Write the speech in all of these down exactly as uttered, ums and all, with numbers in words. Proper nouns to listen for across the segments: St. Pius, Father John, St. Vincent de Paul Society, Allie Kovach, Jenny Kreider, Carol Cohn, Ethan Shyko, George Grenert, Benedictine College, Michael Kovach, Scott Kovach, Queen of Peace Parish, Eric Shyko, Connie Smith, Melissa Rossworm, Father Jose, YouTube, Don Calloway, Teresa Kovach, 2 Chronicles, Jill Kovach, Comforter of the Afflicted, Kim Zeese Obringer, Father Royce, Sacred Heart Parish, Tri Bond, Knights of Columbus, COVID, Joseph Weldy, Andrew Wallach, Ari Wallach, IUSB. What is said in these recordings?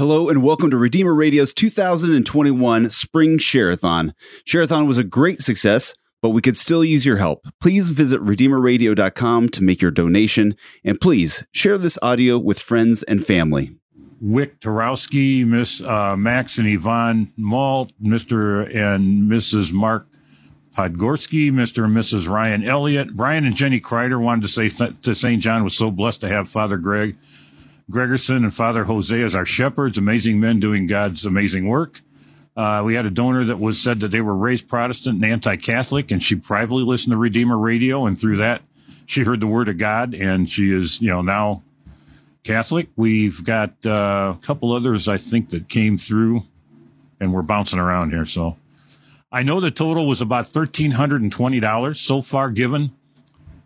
Hello and welcome to Redeemer Radio's two thousand twenty-one Spring Share-a-thon. Share-a-thon was a great success, but we could still use your help. Please visit Redeemer Radio dot com to make your donation, and please share this audio with friends and family. Wick Tarowski, Miss uh, Max and Yvonne Malt, Mister and Missus Mark Podgorski, Mister and Missus Ryan Elliott, Brian and Jenny Kreider wanted to say th- to Saint John was so blessed to have Father Greg Gregerson and Father Jose as our shepherds, amazing men doing God's amazing work. Uh, we had a donor that was said that they were raised Protestant and anti-Catholic, and she privately listened to Redeemer Radio, and through that, she heard the word of God, and she is, you know, now Catholic. We've got uh, a couple others, I think, that came through, and we're bouncing around here. So I know the total was about one thousand three hundred twenty dollars so far given.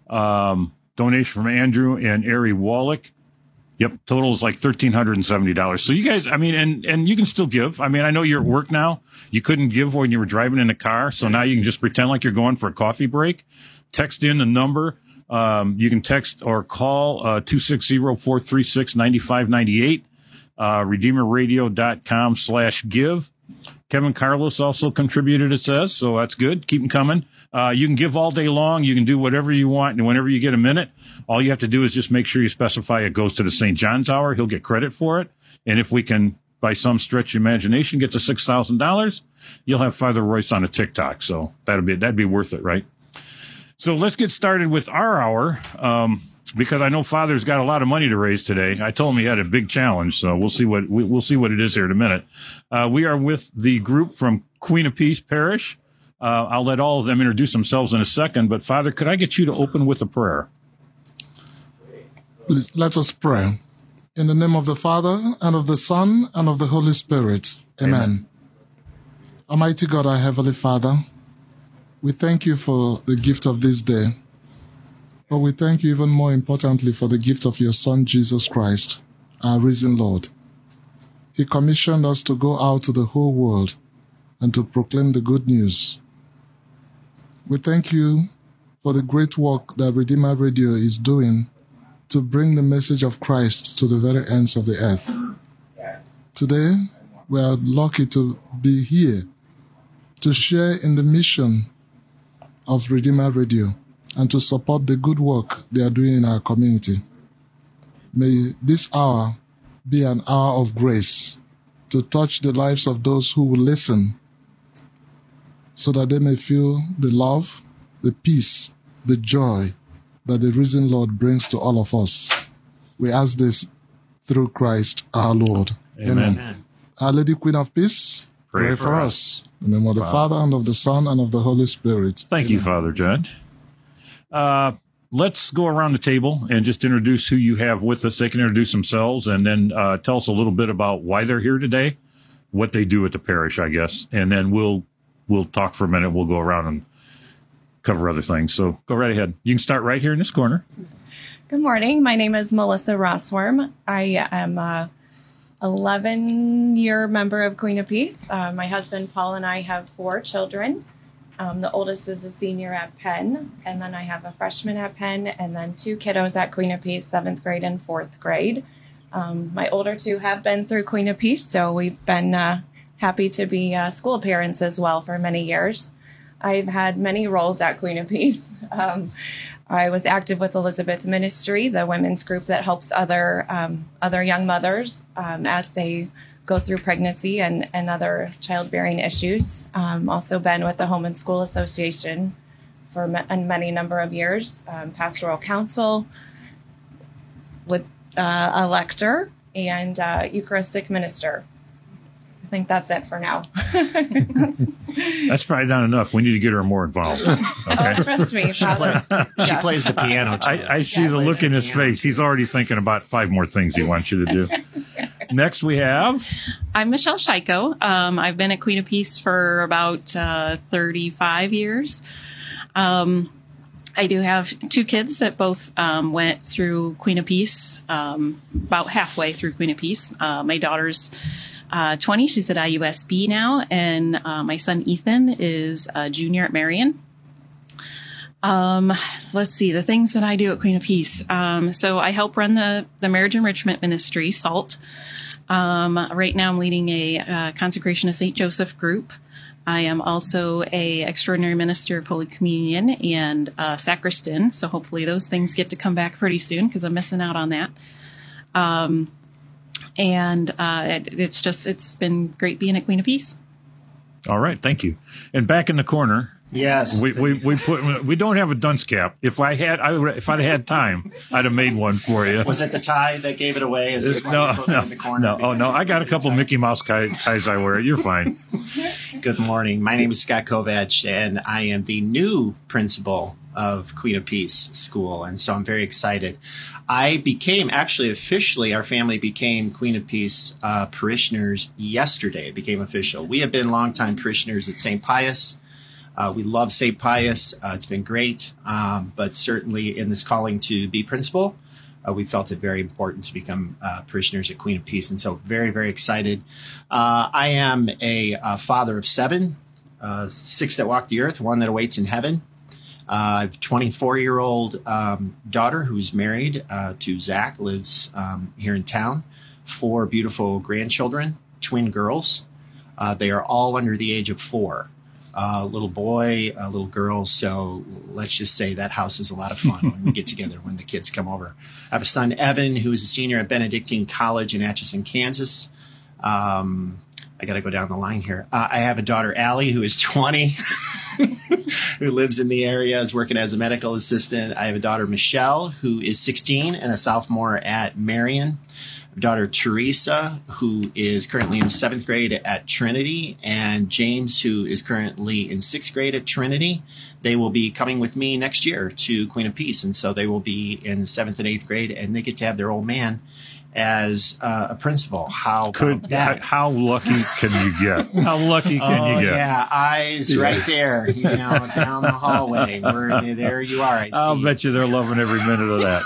Um, donation from Andrew and Ari Wallach. Yep, total is like one thousand three hundred seventy dollars. So you guys, I mean, and, and you can still give. I mean, I know you're at work now. You couldn't give when you were driving in a car, so now you can just pretend like you're going for a coffee break. Text in the number. Um, you can text or call uh, two six zero, four three six, nine five nine eight, uh, redeemerradio.com slash give. Kevin Carlos also contributed, it says, so that's good. Keep them coming. Uh, you can give all day long. You can do whatever you want, and whenever you get a minute, all you have to do is just make sure you specify it goes to the Saint John's Hour. He'll get credit for it. And if we can, by some stretch of imagination, get to six thousand dollars, you'll have Father Royce on a TikTok. So that'd be, that'd be worth it, right? So let's get started with our hour, um, because I know Father's got a lot of money to raise today. I told him he had a big challenge, so we'll see what, we'll see what it is here in a minute. Uh, we are with the group from Queen of Peace Parish. Uh, I'll let all of them introduce themselves in a second, but Father, could I get you to open with a prayer? Please, let us pray. In the name of the Father, and of the Son, and of the Holy Spirit. Amen. Amen. Almighty God, our Heavenly Father, we thank you for the gift of this day, but we thank you even more importantly for the gift of your Son, Jesus Christ, our risen Lord. He commissioned us to go out to the whole world and to proclaim the good news. We thank you for the great work that Redeemer Radio is doing to bring the message of Christ to the very ends of the earth. Today, we are lucky to be here to share in the mission of Redeemer Radio and to support the good work they are doing in our community. May this hour be an hour of grace to touch the lives of those who will listen, so that they may feel the love, the peace, the joy that the risen Lord brings to all of us. We ask this through Christ our Lord. Amen. Amen. Our Lady Queen of Peace, pray, pray for, for us. us. In the name of the Father. Father, and of the Son, and of the Holy Spirit. Thank Amen. you, Father John. Uh, let's go around the table and just introduce who you have with us. They can introduce themselves and then uh, tell us a little bit about why they're here today, what they do at the parish, I guess. And then we'll we'll talk for a minute. We'll go around and cover other things. So go right ahead. You can start right here in this corner. Good morning. My name is Melissa Rossworm. I am a eleven-year member of Queen of Peace. Uh, my husband, Paul, and I have four children. Um, the oldest is a senior at Penn, and then I have a freshman at Penn, and then two kiddos at Queen of Peace, seventh grade and fourth grade. Um, my older two have been through Queen of Peace, so we've been uh, happy to be uh, school parents as well for many years. I've had many roles at Queen of Peace. Um, I was active with Elizabeth Ministry, the women's group that helps other um, other young mothers um, as they go through pregnancy and, and other childbearing issues. Um, also been with the Home and School Association for a many number of years, um, pastoral counsel, with uh, a lector, and uh, Eucharistic minister. I think that's it for now. that's, that's probably not enough. We need to get her more involved. Okay? Oh, trust me. She, play, she yeah. plays the piano. Too. I, I see yeah, the look in his piano. face. He's already thinking about five more things he wants you to do. Next we have... I'm Michelle Shyko. Um, I've been at Queen of Peace for about uh, thirty-five years. Um, I do have two kids that both um, went through Queen of Peace, um, about halfway through Queen of Peace. Uh, my daughter's Uh, twenty. She's at I U S B now, and uh, my son Ethan is a junior at Marion. Um, let's see, the things that I do at Queen of Peace. Um, so I help run the, the marriage enrichment ministry, SALT. Um, right now I'm leading a uh, Consecration of Saint Joseph group. I am also a extraordinary minister of Holy Communion and uh, sacristan, so hopefully those things get to come back pretty soon because I'm missing out on that. Um, and uh, it, it's just, it's been great being at Queen of Peace. All right, thank you. And back in the corner. Yes, we we we put we don't have a dunce cap. If I had, I would, if I'd had time, I'd have made one for you. Was it the tie that gave it away? Is it no, no, in the corner? No, oh no, I got a couple Mickey Mouse ties I wear. You're fine. Good morning. My name is Scott Kovach, and I am the new principal of Queen of Peace School, and so I'm very excited. I became, actually officially, our family became Queen of Peace uh, parishioners yesterday. It became official. We have been longtime parishioners at Saint Pius. Uh, we love Saint Pius. Uh, it's been great, um, but certainly in this calling to be principal, uh, we felt it very important to become uh, parishioners at Queen of Peace, and so very, very excited. Uh, I am a, a father of seven, uh, six that walk the earth, one that awaits in heaven. Uh, I have a twenty-four-year-old um, daughter who's married uh, to Zach, lives um, here in town, four beautiful grandchildren, twin girls. Uh, they are all under the age of four. A uh, little boy, a uh, little girl. So let's just say that house is a lot of fun when we get together, when the kids come over. I have a son, Evan, who is a senior at Benedictine College in Atchison, Kansas. Um, I got to go down the line here. Uh, I have a daughter, Allie, who is twenty, who lives in the area, is working as a medical assistant. I have a daughter, Michelle, who is sixteen and a sophomore at Marion. Daughter Teresa, who is currently in seventh grade at Trinity, and James, who is currently in sixth grade at Trinity. They will be coming with me next year to Queen of Peace, and so they will be in seventh and eighth grade, and they get to have their old man as uh, a principal. How could that? How lucky can you get? How lucky can oh, you get? Yeah, eyes right there, you know, down the hallway. Where, there you are. I see. I'll bet you they're loving every minute of that.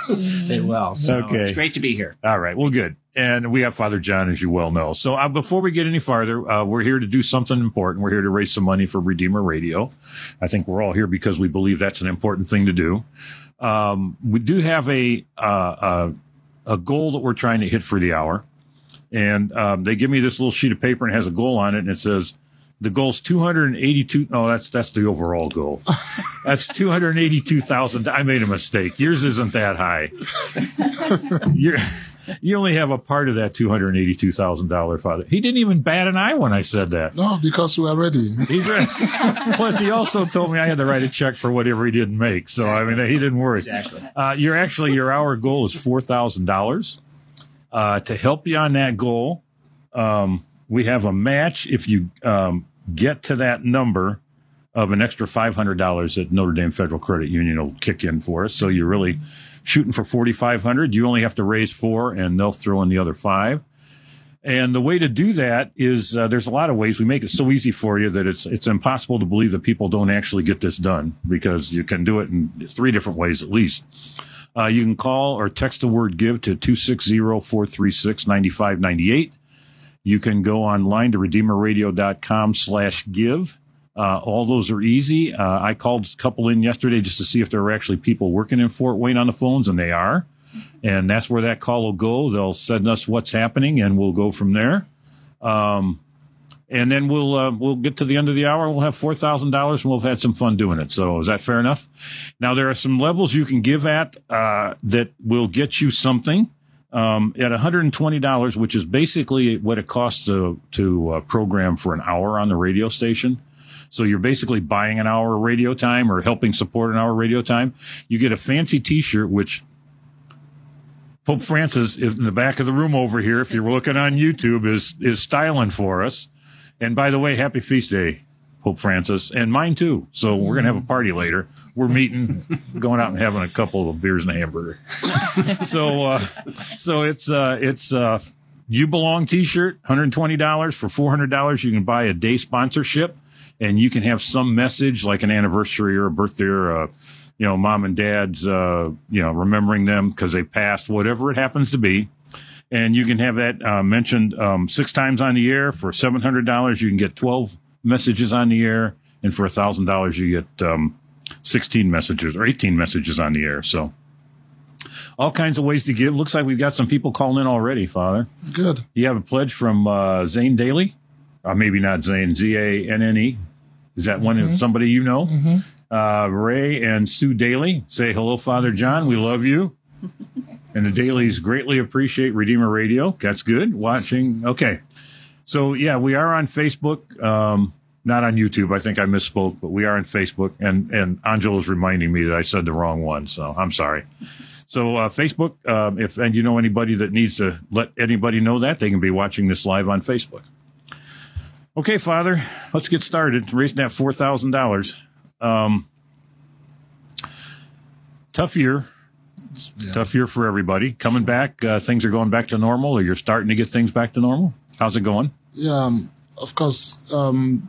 They will. So okay. It's great to be here. All right. Well, good. And we have Father John, as you well know. So uh, before we get any farther, uh, we're here to do something important. We're here to raise some money for Redeemer Radio. I think we're all here because we believe that's an important thing to do. Um, we do have a, uh, uh, a goal that we're trying to hit for the hour. And um, they give me this little sheet of paper and it has a goal on it. And it says the goal's two hundred eighty-two. No, that's, that's the overall goal. That's two hundred eighty-two thousand. I made a mistake. Yours isn't that high. You're, You only have a part of that two hundred eighty-two thousand dollars, Father. He didn't even bat an eye when I said that. No, because we're ready. He's ready. Plus, he also told me I had to write a check for whatever he didn't make. So, exactly. I mean, he didn't worry. Exactly. Uh, you're actually, your hour goal is four thousand dollars. Uh, to help you on that goal, um, we have a match. If you um, get to that number of an extra five hundred dollars at Notre Dame Federal Credit Union, will kick in for us. So, you're really shooting for forty-five hundred dollars. You only have to raise four, and they'll throw in the other five. And the way to do that is uh, there's a lot of ways. We make it so easy for you that it's it's impossible to believe that people don't actually get this done, because you can do it in three different ways at least. Uh, you can call or text the word GIVE to two six zero, four three six, nine five nine eight. You can go online to redeemerradio.com slash give. Uh, all those are easy. Uh, I called a couple in yesterday just to see if there were actually people working in Fort Wayne on the phones, and they are. And that's where that call will go. They'll send us what's happening, and we'll go from there. Um, and then we'll uh, we'll get to the end of the hour. We'll have four thousand dollars, and we'll have had some fun doing it. So is that fair enough? Now, there are some levels you can give at uh, that will get you something. Um, at one hundred twenty dollars, which is basically what it costs to, to uh, program for an hour on the radio station. So you're basically buying an hour of radio time or helping support an hour of radio time. You get a fancy T-shirt, which Pope Francis is in the back of the room over here, if you're looking on YouTube, is is styling for us. And by the way, happy feast day, Pope Francis, and mine too. So we're going to have a party later. We're meeting, going out and having a couple of beers and a hamburger. so uh, so it's uh, it's uh, You Belong T-shirt, one hundred twenty dollars. For four hundred dollars, you can buy a day sponsorship. And you can have some message like an anniversary or a birthday or, a, you know, mom and dad's, uh, you know, remembering them because they passed, whatever it happens to be. And you can have that uh, mentioned um, six times on the air. For seven hundred dollars, you can get twelve messages on the air. And for one thousand dollars, you get um, sixteen messages or eighteen messages on the air. So all kinds of ways to give. Looks like we've got some people calling in already, Father. Good. You have a pledge from uh, Zane Daly? Uh, maybe not Zane, Z A N N E. Is that mm-hmm. one of somebody you know? Mm-hmm. Uh, Ray and Sue Daly say, hello, Father John. We love you. And the Dailies greatly appreciate Redeemer Radio. That's good. Watching. Okay. So, yeah, we are on Facebook. Um, not on YouTube. I think I misspoke, but we are on Facebook. And, and Angela's reminding me that I said the wrong one, so I'm sorry. So uh, Facebook, uh, if and you know anybody that needs to let anybody know that, they can be watching this live on Facebook. Okay, Father, let's get started. Raising that four thousand dollars. Um, tough year. Yeah. Tough year for everybody. Coming back, uh, things are going back to normal, or you're starting to get things back to normal? How's it going? Yeah, um, of course. Um,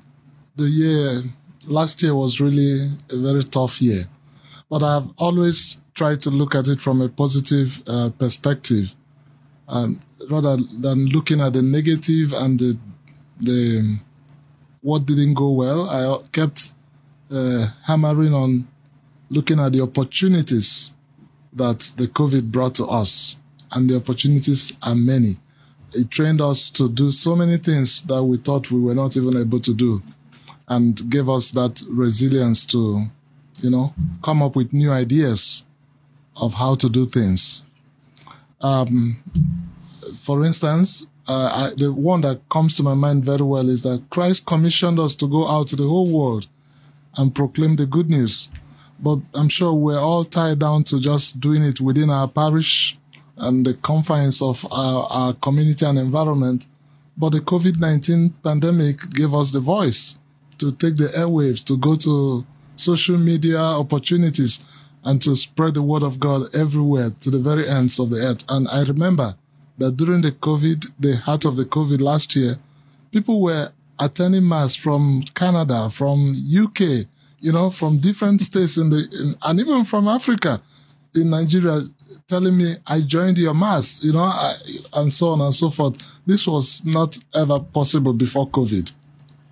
the year, last year was really a very tough year. But I've always tried to look at it from a positive uh, perspective, um, rather than looking at the negative and the, the what didn't go well. I kept uh, hammering on looking at the opportunities that the COVID brought to us, and the opportunities are many. It trained us to do so many things that we thought we were not even able to do, and gave us that resilience to, you know, come up with new ideas of how to do things. Um, for instance, uh, I, the one that comes to my mind very well is that Christ commissioned us to go out to the whole world and proclaim the good news. But I'm sure we're all tied down to just doing it within our parish and the confines of our, our community and environment. But the COVID nineteen pandemic gave us the voice to take the airwaves, to go to social media opportunities, and to spread the word of God everywhere to the very ends of the earth. And I remember that during the COVID, the heart of the COVID last year, people were attending mass from Canada, from U K, you know, from different states in the, in, and even from Africa, in Nigeria, telling me, I joined your mass, you know, I, and so on and so forth. This was not ever possible before COVID.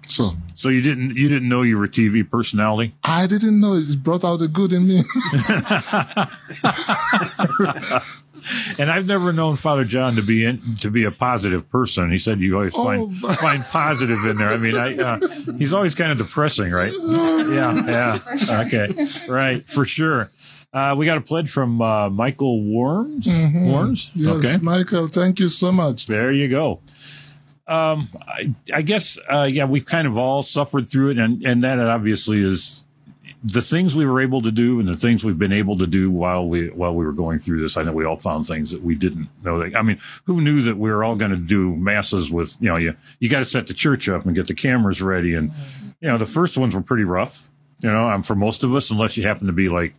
So, so you didn't, you didn't know you were a T V personality? I didn't know. It brought out the good in me. And I've never known Father John to be in, to be a positive person. He said you always find oh, find positive in there. I mean, I, uh, he's always kind of depressing, right? Yeah, yeah. Okay, right, for sure. Uh, we got a pledge from uh, Michael Worms. Mm-hmm. Worms? Yes, okay. Michael, thank you so much. There you go. Um, I, I guess, uh, yeah, we've kind of all suffered through it, and, and that obviously is the things we were able to do and the things we've been able to do while we while we were going through this. I think we all found things that we didn't know. That, I mean, who knew that we were all going to do masses with, you know, you, you got to set the church up and get the cameras ready. And, you know, the first ones were pretty rough, you know, um, for most of us, unless you happen to be like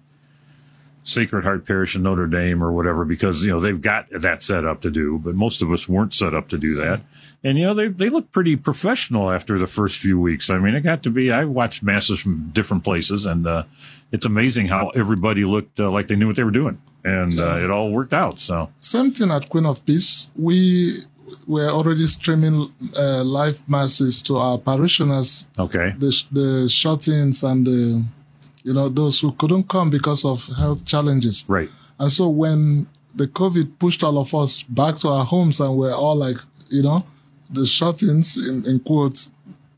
Sacred Heart Parish in Notre Dame or whatever, because, you know, they've got that set up to do, but most of us weren't set up to do that. And, you know, they they looked pretty professional after the first few weeks. I mean, it got to be, I watched masses from different places, and uh, it's amazing how everybody looked uh, like they knew what they were doing, and yeah. uh, it all worked out. So same thing at Queen of Peace. We were already streaming uh, live masses to our parishioners. Okay. The, the shut-ins and the, you know, those who couldn't come because of health challenges. Right. And so when the COVID pushed all of us back to our homes, and we're all like, you know, the shut-ins, in, in quotes,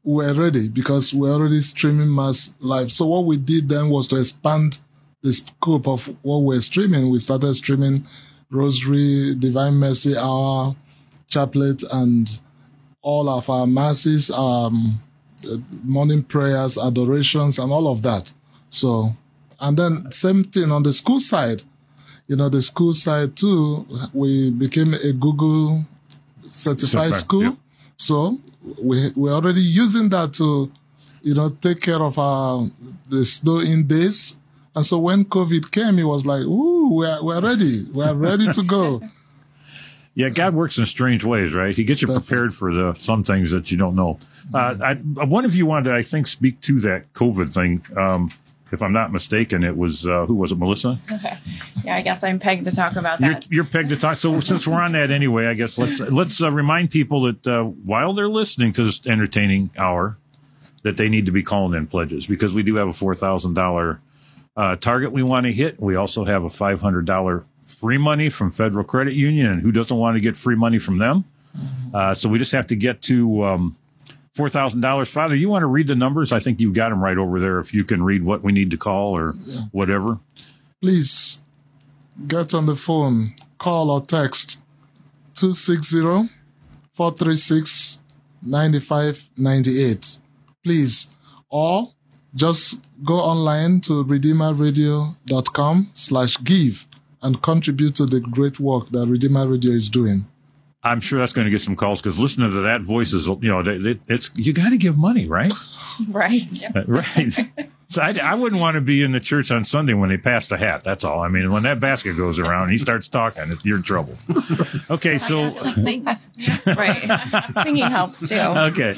were ready because we're already streaming mass live. So what we did then was to expand the scope of what we're streaming. We started streaming Rosary, Divine Mercy Hour, Chaplet, and all of our masses, um, morning prayers, adorations, and all of that. So, and then same thing on the school side. You know, the school side too, we became a Google certified school. Yep. So we, we're already using that to, you know, take care of our, the snow-in days. And so when COVID came, it was like, ooh, we're, we're ready. We're ready to go. Yeah, God works in strange ways, right? He gets you prepared for the some things that you don't know. Uh, I, one of you wanted to, I think, speak to that COVID thing. Um If I'm not mistaken, it was, uh, who was it, Melissa? Yeah, I guess I'm pegged to talk about that. You're, you're pegged to talk. So since we're on that anyway, I guess let's let's uh, remind people that uh, while they're listening to this entertaining hour, that they need to be calling in pledges, because we do have a four thousand dollars uh, target we want to hit. We also have a five hundred dollars free money from Federal Credit Union, and who doesn't want to get free money from them? Uh, so we just have to get to um, four thousand dollars. Father, you want to read the numbers? I think you've got them right over there if you can read what we need to call or yeah. whatever. Please get on the phone, call or text two six zero, four three six, nine five nine eight. Please, or just go online to redeemerradio.com slash give and contribute to the great work that Redeemer Radio is doing. I'm sure that's going to get some calls because listening to that voice is, you know, they, they, it's you got to give money, right? Right. Yeah. Right. So I, I wouldn't want to be in the church on Sunday when they pass the hat. That's all. I mean, when that basket goes around and he starts talking, you're in trouble. Okay, so. Like sings. Right. Singing helps, too. Okay.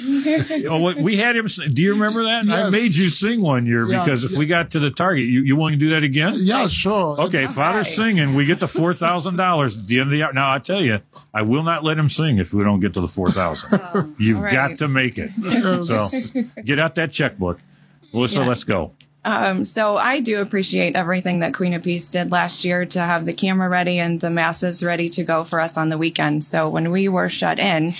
Well, we had him. Do you remember that? Yes. I made you sing one year yeah, because if yeah. we got to the target, you, you want to do that again? Yeah, sure. Okay, okay. Father's singing. We get the four thousand dollars at the end of the hour. Now, I tell you, I will not let him sing if we don't get to the four thousand dollars. Um, You've right. got to make it. So get out that checkbook. Melissa, yes. let's go. Um, so I do appreciate everything that Queen of Peace did last year to have the camera ready and the masses ready to go for us on the weekend. So when we were shut in,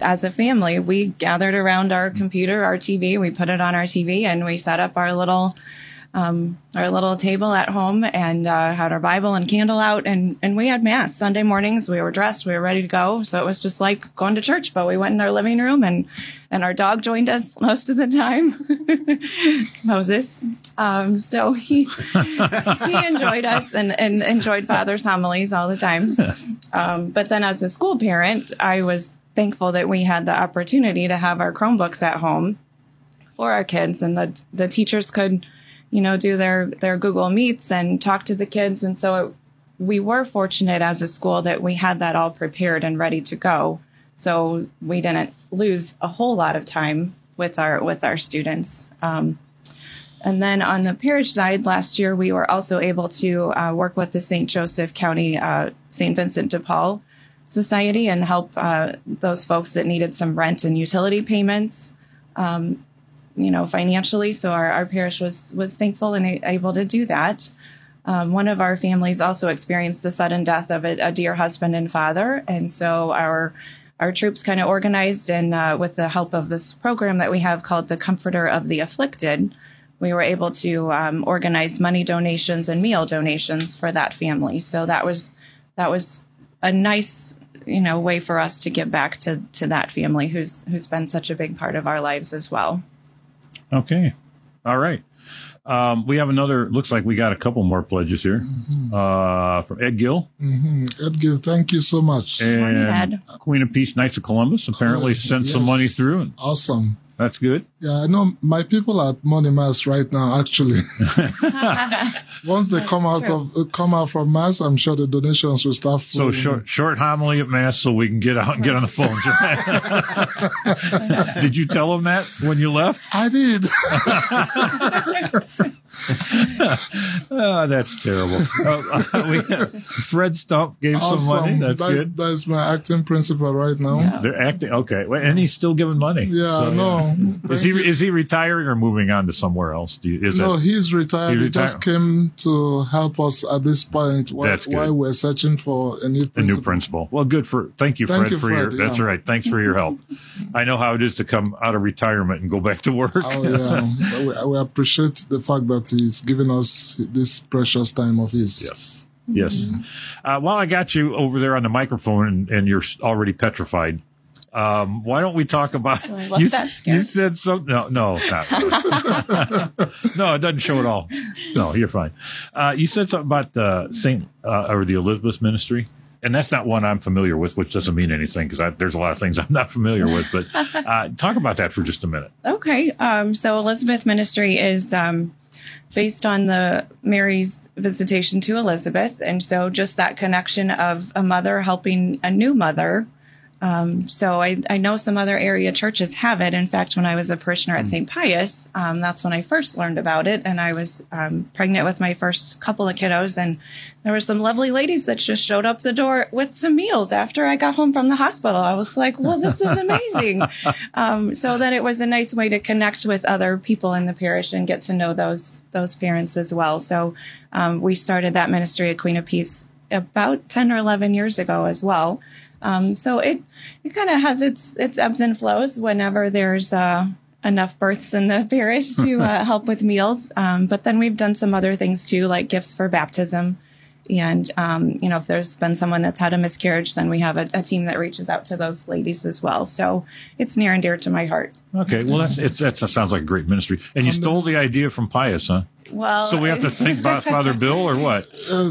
as a family, we gathered around our computer, our T V. We put it on our T V and we set up our little um, our little table at home and uh, had our Bible and candle out. And, and we had mass Sunday mornings. We were dressed. We were ready to go. So it was just like going to church. But we went in our living room and And our dog joined us most of the time, Moses. Um, so he he enjoyed us and, and enjoyed Father's homilies all the time. Um, but then as a school parent, I was thankful that we had the opportunity to have our Chromebooks at home for our kids. And the, the teachers could, you know, do their, their Google Meets and talk to the kids. And so it, we were fortunate as a school that we had that all prepared and ready to go. So we didn't lose a whole lot of time with our with our students. Um, and then on the parish side, last year, we were also able to uh, work with the Saint Joseph County, uh, Saint Vincent de Paul Society and help uh, those folks that needed some rent and utility payments, um, you know, financially. So our, our parish was, was thankful and able to do that. Um, one of our families also experienced the sudden death of a, a dear husband and father. And so our Our troops kind of organized, and uh, with the help of this program that we have called the Comforter of the Afflicted, we were able to um, organize money donations and meal donations for that family. So that was that was a nice, you know, way for us to give back to to that family who's who's been such a big part of our lives as well. Okay, all right. Um, we have another. Looks like we got a couple more pledges here mm-hmm. uh, from Ed Gill. Mm-hmm. Ed Gill, thank you so much. And morning, Ed. Queen of Peace, Knights of Columbus, apparently uh, sent yes. some money through. Awesome. That's good. Yeah, I know my people are at Money Mass right now. Actually, once they come out true. of come out from Mass, I'm sure the donations will start. So short, short homily at Mass, so we can get out and get on the phone. Did you tell them that when you left? I did. Oh, that's terrible. Oh, we, Fred Stump gave awesome. some money. That's that, good. That's my acting principal right now. Yeah. They're acting. Okay, well, and he's still giving money. Yeah, so, no. Is he is he retiring or moving on to somewhere else? Do you, is no, it, he's retired. He, retired. he just came to help us at this point while, while we're searching for a new principal. A new principal. Well, good for thank you, thank Fred, you, for Fred, your. Yeah. That's right. Thanks for your help. I know how it is to come out of retirement and go back to work. Oh yeah, we, we appreciate the fact that he's given us this precious time of his. Yes, yes. Mm-hmm. Uh, while I got you over there on the microphone and, and you're already petrified. Um, why don't we talk about oh, I love you, that scare. You said something. No, no, not really. No, it doesn't show at all. No, you're fine. Uh, you said something about the Saint uh, or the Elizabeth Ministry. And that's not one I'm familiar with, which doesn't mean anything because there's a lot of things I'm not familiar with. But uh, talk about that for just a minute. Okay. Um, so Elizabeth Ministry is um, based on the Mary's visitation to Elizabeth. And so just that connection of a mother helping a new mother. Um, so I, I know some other area churches have it. In fact, when I was a parishioner at Saint Pius, um, that's when I first learned about it. And I was um, pregnant with my first couple of kiddos. And there were some lovely ladies that just showed up the door with some meals after I got home from the hospital. I was like, well, this is amazing. um, so then it was a nice way to connect with other people in the parish and get to know those those parents as well. So um, we started that ministry at Queen of Peace about ten or eleven years ago as well. Um, so it it kind of has its its ebbs and flows whenever there's uh, enough births in the parish to uh, help with meals. Um, but then we've done some other things too, like gifts for baptism. And, um, you know, if there's been someone that's had a miscarriage, then we have a, a team that reaches out to those ladies as well. So it's near and dear to my heart. Okay. Well, that's, it's, that's, that sounds like a great ministry. And you stole the idea from Pius, huh? Well, so we have to thank Father Bill or what? Well,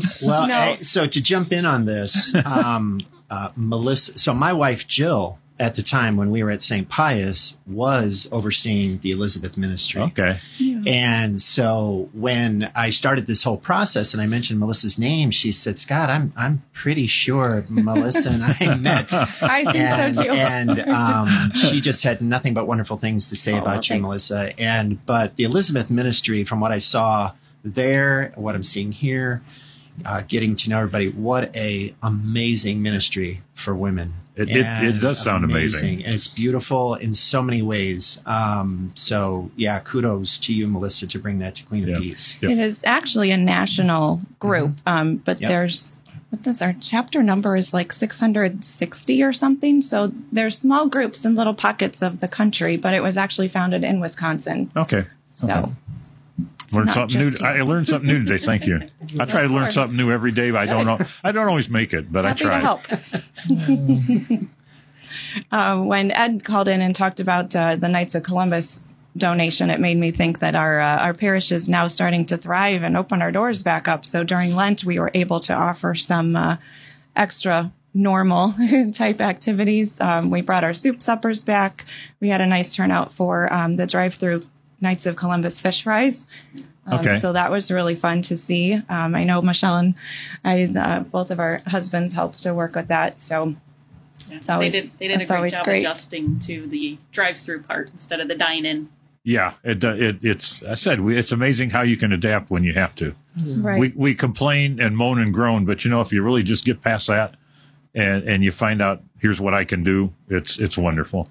no. I, so to jump in on this, um, uh, Melissa, so my wife, Jill, at the time when we were at Saint Pius, was overseeing the Elizabeth Ministry. Okay. Yeah. And so when I started this whole process and I mentioned Melissa's name, she said, Scott, I'm I'm pretty sure Melissa and I met. I think and, so too. And um, she just had nothing but wonderful things to say oh, about well, you, thanks. Melissa. And but the Elizabeth Ministry, from what I saw there, what I'm seeing here, uh, getting to know everybody, what a amazing ministry for women. It, it, it does sound amazing. amazing. And it's beautiful in so many ways. Um, so, yeah, kudos to you, Melissa, to bring that to Queen yeah. of Peace. Yeah. It is actually a national group, mm-hmm. um, but yep. there's, what does our chapter number is like six hundred sixty or something. So there's small groups in little pockets of the country, but it was actually founded in Wisconsin. Okay. So. Okay. Learn something new. I learned something new today. Thank you. I try to learn something new every day. But I don't know. I don't always make it, but Happy I try. uh, when Ed called in and talked about uh, the Knights of Columbus donation, it made me think that our uh, our parish is now starting to thrive and open our doors back up. So during Lent, we were able to offer some uh, extra normal type activities. Um, we brought our soup suppers back. We had a nice turnout for um, the drive-through Knights of Columbus fish fries. Um, okay. So that was really fun to see. Um, I know Michelle and I, uh, both of our husbands helped to work with that. So yeah. it's always, they did, they did a great job great. adjusting to the drive-through part instead of the dine-in. Yeah, it, it, it's. I said we, it's amazing how you can adapt when you have to. Yeah. Right. We we complain and moan and groan, but you know if you really just get past that. And, and you find out, here's what I can do. It's it's wonderful.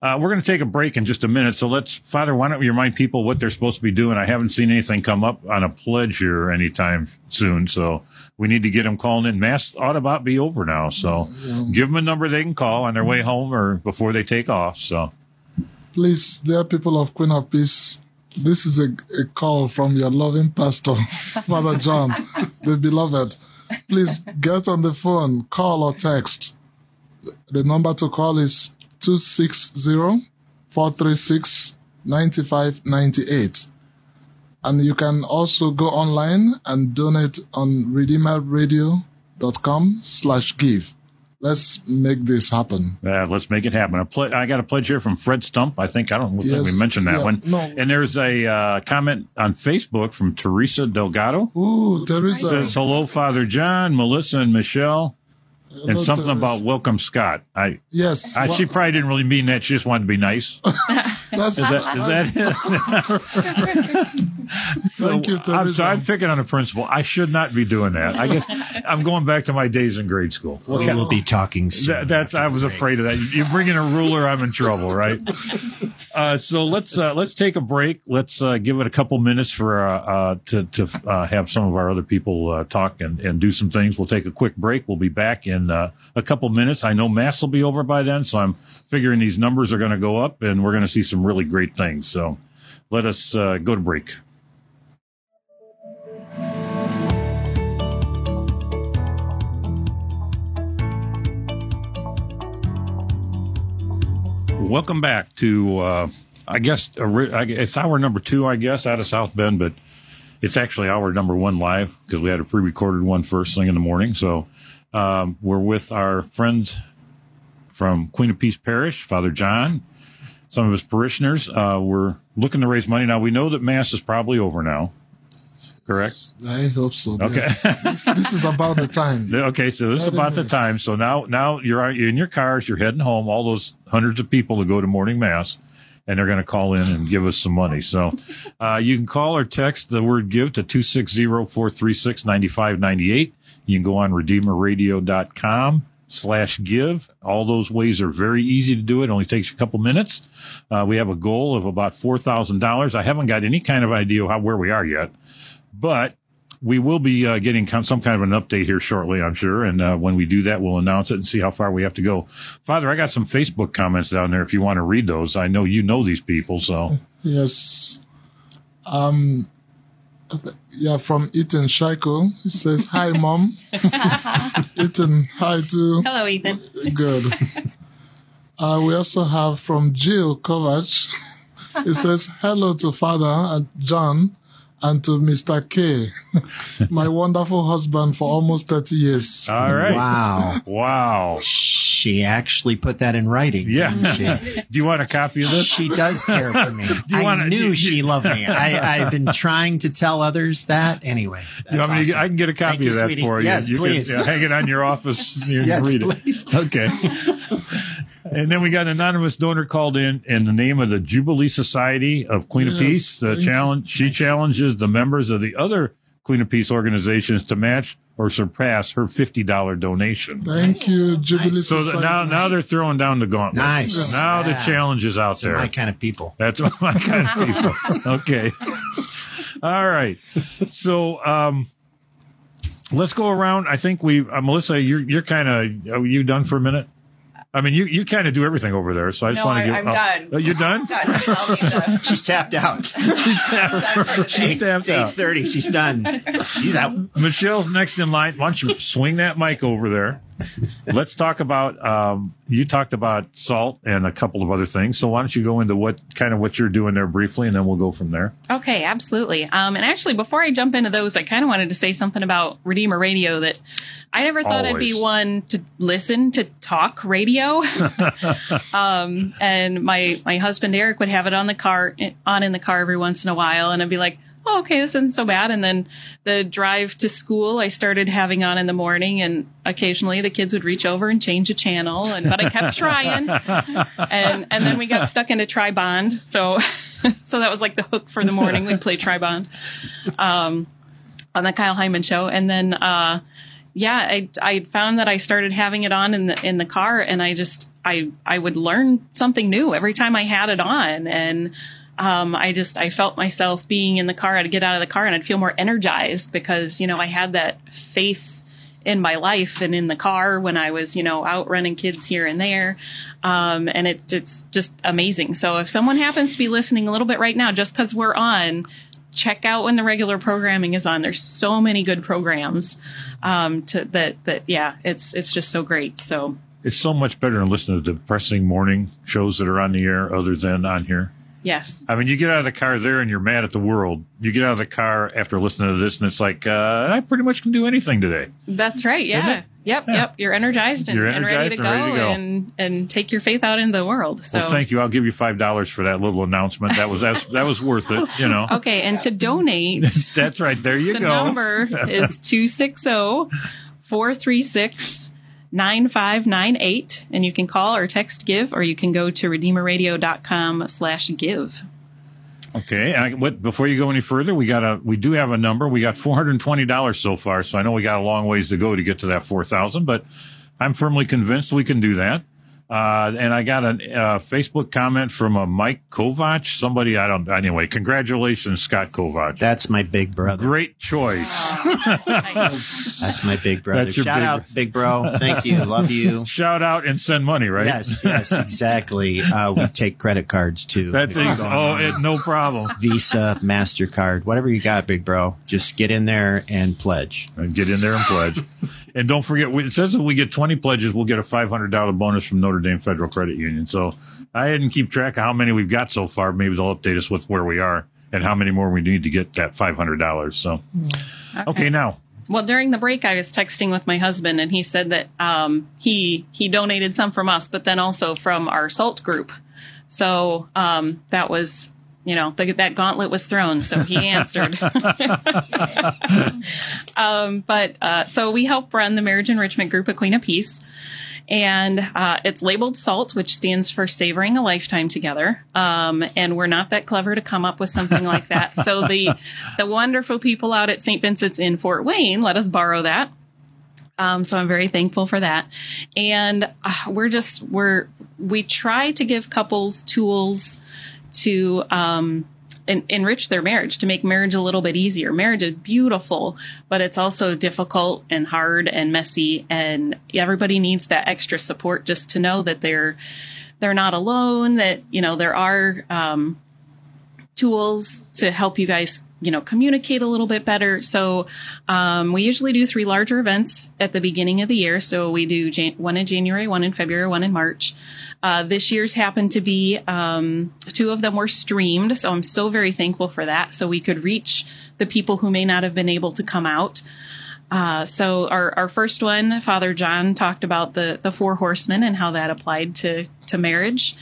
Uh, we're going to take a break in just a minute. So let's, Father, why don't you remind people what they're supposed to be doing? I haven't seen anything come up on a pledge here anytime soon. So we need to get them calling in. Mass ought about be over now. So yeah. give them a number they can call on their way home or before they take off. So please, dear people of Queen of Peace, this is a, a call from your loving pastor, Father John, the beloved. Please get on the phone, call or text. The number to call is two six zero, four three six, nine five nine eight. And you can also go online and donate on redeemerradio.com slash give. Let's make this happen. Uh, let's make it happen. I, pl- I got a pledge here from Fred Stump. I think I don't yes. think we mentioned that yeah, one. No. And there's a uh, comment on Facebook from Teresa Delgado. Ooh, Teresa. It says, hello, Father John, Melissa, and Michelle. Hello, and something Teresa. About welcome Scott. I Yes. I, well, she probably didn't really mean that. She just wanted to be nice. That's, is that, is that it? So, Thank you, I'm, so I'm picking on a principle. I should not be doing that. I guess I'm going back to my days in grade school. Well, okay. We'll be talking soon. That, that's, I was afraid of that. You bring in a ruler, I'm in trouble, right? Uh, so let's uh, let's take a break. Let's uh, give it a couple minutes for uh, uh, to, to uh, have some of our other people uh, talk and, and do some things. We'll take a quick break. We'll be back in uh, a couple minutes. I know Mass will be over by then, so I'm figuring these numbers are going to go up, and we're going to see some really great things. So let us uh, go to break. Welcome back to, uh, I guess, it's hour number two, I guess, out of South Bend, but it's actually hour number one live because we had a pre-recorded one first thing in the morning. So um, we're with our friends from Queen of Peace Parish, Father John, some of his parishioners. Uh, we're looking to raise money. Now, we know that Mass is probably over now. Correct. I hope so. Okay. Yes. This, this is about the time. Okay, so this that is about is. the time. So now, now you're out, you're in your cars, you're heading home. All those hundreds of people that go to morning Mass, and they're going to call in and give us some money. So, uh, you can call or text the word give to two six zero, four three six, nine five nine eight. You can go on redeemerradio.com slash give. All those ways are very easy to do. It only takes a couple minutes. Uh, we have a goal of about four thousand dollars. I haven't got any kind of idea how where we are yet. But we will be uh, getting some kind of an update here shortly, I'm sure. And uh, when we do that, we'll announce it and see how far we have to go. Father, I got some Facebook comments down there if you want to read those. I know you know these people, so. Yes. Um. Yeah, from Ethan Shyko. He says, hi, Mom. Ethan, hi, too. Hello, Ethan. Good. Uh, we also have from Jill Kovach. It says, hello to Father John and to Mister K, my wonderful husband for almost thirty years. All right. Wow. Wow. She actually put that in writing. Yeah. She? Do you want a copy of this? She does care for me. I wanna, knew you, she loved me. I, I've been trying to tell others that. Anyway. You want me to, awesome. I can get a copy Thank of you, that sweetie. for you. Yes, you please. Can, yeah, hang it on your office. You can yes, read please. it. Okay. And then we got an anonymous donor called in in the name of the Jubilee Society of Queen yes, of Peace. The challenge she challenges the members of the other Queen of Peace organizations to match or surpass her fifty dollars donation. Thank you, Jubilee nice. Society. So now, now they're throwing down the gauntlet. Nice. Now yeah. the challenge is out That's there. My kind of people. That's my kind of people. Okay. All right. So. Um, let's go around. I think we, uh, Melissa, you're you're kind of are you done for a minute? I mean, you, you kind of do everything over there, so I just no, want to get. I'm oh, done. You're done? done. She's tapped out. She's tapped. She's tapped out. eight thirty. She's done. She's out. Michelle's next in line. Why don't you swing that mic over there? Let's talk about. Um, you talked about SALT and a couple of other things, so why don't you go into what kind of what you're doing there briefly, and then we'll go from there. Okay, absolutely. Um, and actually, before I jump into those, I kind of wanted to say something about Redeemer Radio that. I never thought Always. I'd be one to listen to talk radio. um, and my, my husband, Eric, would have it on the car, on in the car every once in a while. And I'd be like, oh, okay, this isn't so bad. And then the drive to school, I started having on in the morning. And occasionally the kids would reach over and change a channel. And But I kept trying. and and then we got stuck into Tri Bond. So, so that was like the hook for the morning. We'd play Tri Bond um, on the Kyle Hyman Show. And then... Uh, Yeah, I, I found that I started having it on in the in the car, and I just I I would learn something new every time I had it on, and um, I just I felt myself being in the car. I'd get out of the car and I'd feel more energized because you know I had that faith in my life and in the car when I was you know out running kids here and there, um, and it's it's just amazing. So if someone happens to be listening a little bit right now, just because we're on. Check out when the regular programming is on. There's so many good programs um, to, that, that, yeah, it's it's just so great. So it's so much better than listening to depressing morning shows that are on the air other than on here. Yes. I mean, you get out of the car there and you're mad at the world. You get out of the car after listening to this and it's like, uh, I pretty much can do anything today. That's right. Yeah. Yep. Yeah. Yep. You're energized and, you're energized and, ready, to and ready to go and, and take your faith out into the world. So well, thank you. I'll give you five dollars for that little announcement. That was, that's, that was worth it. You know? Okay. And to donate. That's right. There you the go. The number is two six zero, four three six, nine five nine eight, and you can call or text give, or you can go to redeemer radio dot com slash give. Okay, and I, what, before you go any further, we got a we do have a number. We got four hundred and twenty dollars so far, so I know we got a long ways to go to get to that four thousand. But I'm firmly convinced we can do that. Uh, and I got a uh, Facebook comment from a Mike Kovach, somebody I don't. Anyway, congratulations, Scott Kovach. That's my big brother. Great choice. Wow. Nice. That's my big brother. Shout big out, bro. big bro. Thank you. Love you. Shout out and send money, right? Yes, yes, exactly. Uh, we take credit cards too. That's easy. Oh, it, no problem. Visa, MasterCard, whatever you got, big bro. Just get in there and pledge. And get in there and pledge. And don't forget, it says if we get twenty pledges, we'll get a five hundred dollars bonus from Notre Dame Federal Credit Union. So I didn't keep track of how many we've got so far. Maybe they'll update us with where we are and how many more we need to get that five hundred dollars. So, okay, okay now. Well, during the break, I was texting with my husband, and he said that um, he he donated some from us, but then also from our SALT group. So um, that was... You know, the, that gauntlet was thrown, so he answered. um, but uh, so we help run the marriage enrichment group at Queen of Peace. And uh, it's labeled SALT, which stands for Savoring a Lifetime Together. Um, and we're not that clever to come up with something like that. So the, the wonderful people out at Saint Vincent's in Fort Wayne let us borrow that. Um, so I'm very thankful for that. And uh, we're just, we're, we try to give couples tools to um, en- enrich their marriage, to make marriage a little bit easier. Marriage is beautiful, but it's also difficult and hard and messy, and everybody needs that extra support just to know that they're they're not alone, that, you know, there are um, tools to help you guys, you know, communicate a little bit better. So um, we usually do three larger events at the beginning of the year. So we do Jan- one in January, one in February, one in March. Uh, this year's happened to be um, two of them were streamed. So I'm so very thankful for that. So we could reach the people who may not have been able to come out. Uh, so our, our first one, Father John talked about the, the four horsemen and how that applied to, to marriage.